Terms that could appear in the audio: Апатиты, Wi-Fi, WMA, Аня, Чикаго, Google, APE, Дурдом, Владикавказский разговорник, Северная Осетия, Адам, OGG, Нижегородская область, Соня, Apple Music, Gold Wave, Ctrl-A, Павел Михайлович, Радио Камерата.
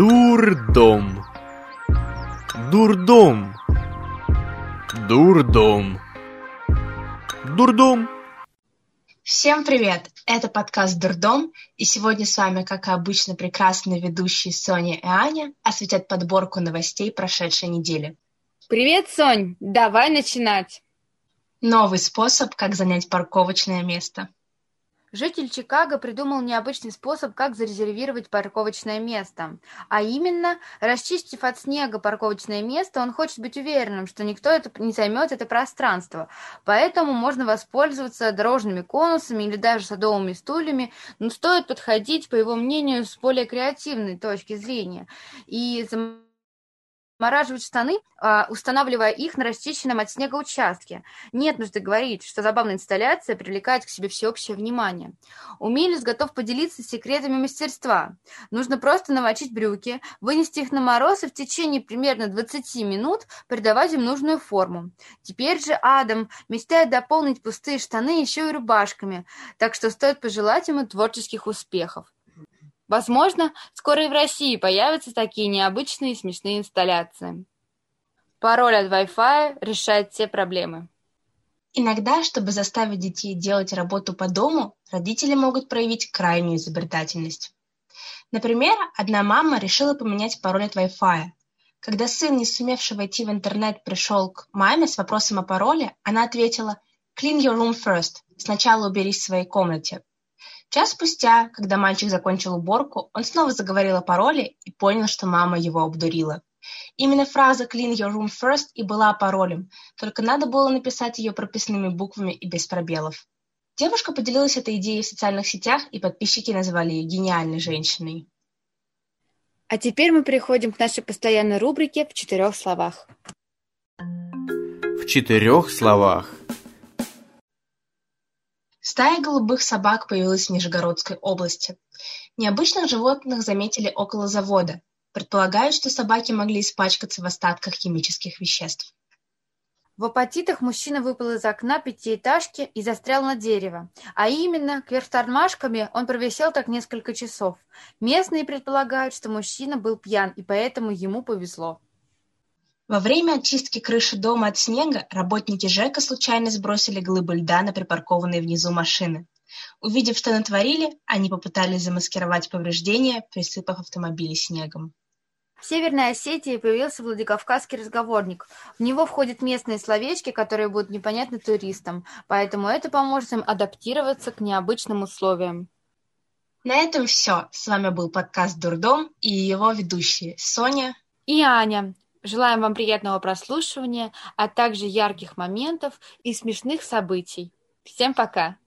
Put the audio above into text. Дурдом. Дурдом. Дурдом. Дурдом. Всем привет! Это подкаст «Дурдом», и сегодня с вами, как обычно, прекрасные ведущие Соня и Аня осветят подборку новостей прошедшей недели. Привет, Сонь! Давай начинать! Новый способ, как занять парковочное место. Житель Чикаго придумал необычный способ, как зарезервировать парковочное место. А именно, расчистив от снега парковочное место, он хочет быть уверенным, что никто не займет это пространство. Поэтому можно воспользоваться дорожными конусами или даже садовыми стульями, но стоит подходить, по его мнению, с более креативной точки зрения. И замораживать штаны, устанавливая их на расчищенном от снега участке. Нет нужды говорить, что забавная инсталляция привлекает к себе всеобщее внимание. Умелец готов поделиться секретами мастерства. Нужно просто намочить брюки, вынести их на мороз и в течение примерно 20 минут придавать им нужную форму. Теперь же Адам мечтает дополнить пустые штаны еще и рубашками, так что стоит пожелать ему творческих успехов. Возможно, скоро и в России появятся такие необычные и смешные инсталляции. Пароль от Wi-Fi решает все проблемы. Иногда, чтобы заставить детей делать работу по дому, родители могут проявить крайнюю изобретательность. Например, одна мама решила поменять пароль от Wi-Fi. Когда сын, не сумевший войти в интернет, пришел к маме с вопросом о пароле, она ответила «Clean your room first» – «Сначала уберись в своей комнате». Час спустя, когда мальчик закончил уборку, он снова заговорил о пароле и понял, что мама его обдурила. Именно фраза «Clean your room first» и была паролем, только надо было написать ее прописными буквами и без пробелов. Девушка поделилась этой идеей в социальных сетях, и подписчики назвали ее гениальной женщиной. А теперь мы переходим к нашей постоянной рубрике «В 4-х словах». В 4-х словах. Стая голубых собак появилась в Нижегородской области. Необычных животных заметили около завода. Предполагают, что собаки могли испачкаться в остатках химических веществ. В Апатитах мужчина выпал из окна пятиэтажки и застрял на дерево. А именно, кверх тормашками он провисел так несколько часов. Местные предполагают, что мужчина был пьян, и поэтому ему повезло. Во время очистки крыши дома от снега работники ЖЭКа случайно сбросили глыбы льда на припаркованные внизу машины. Увидев, что натворили, они попытались замаскировать повреждения, присыпав автомобили снегом. В Северной Осетии появился Владикавказский разговорник. В него входят местные словечки, которые будут непонятны туристам, поэтому это поможет им адаптироваться к необычным условиям. На этом все. С вами был подкаст «Дурдом» и его ведущие Соня и Аня. Желаем вам приятного прослушивания, а также ярких моментов и смешных событий. Всем пока!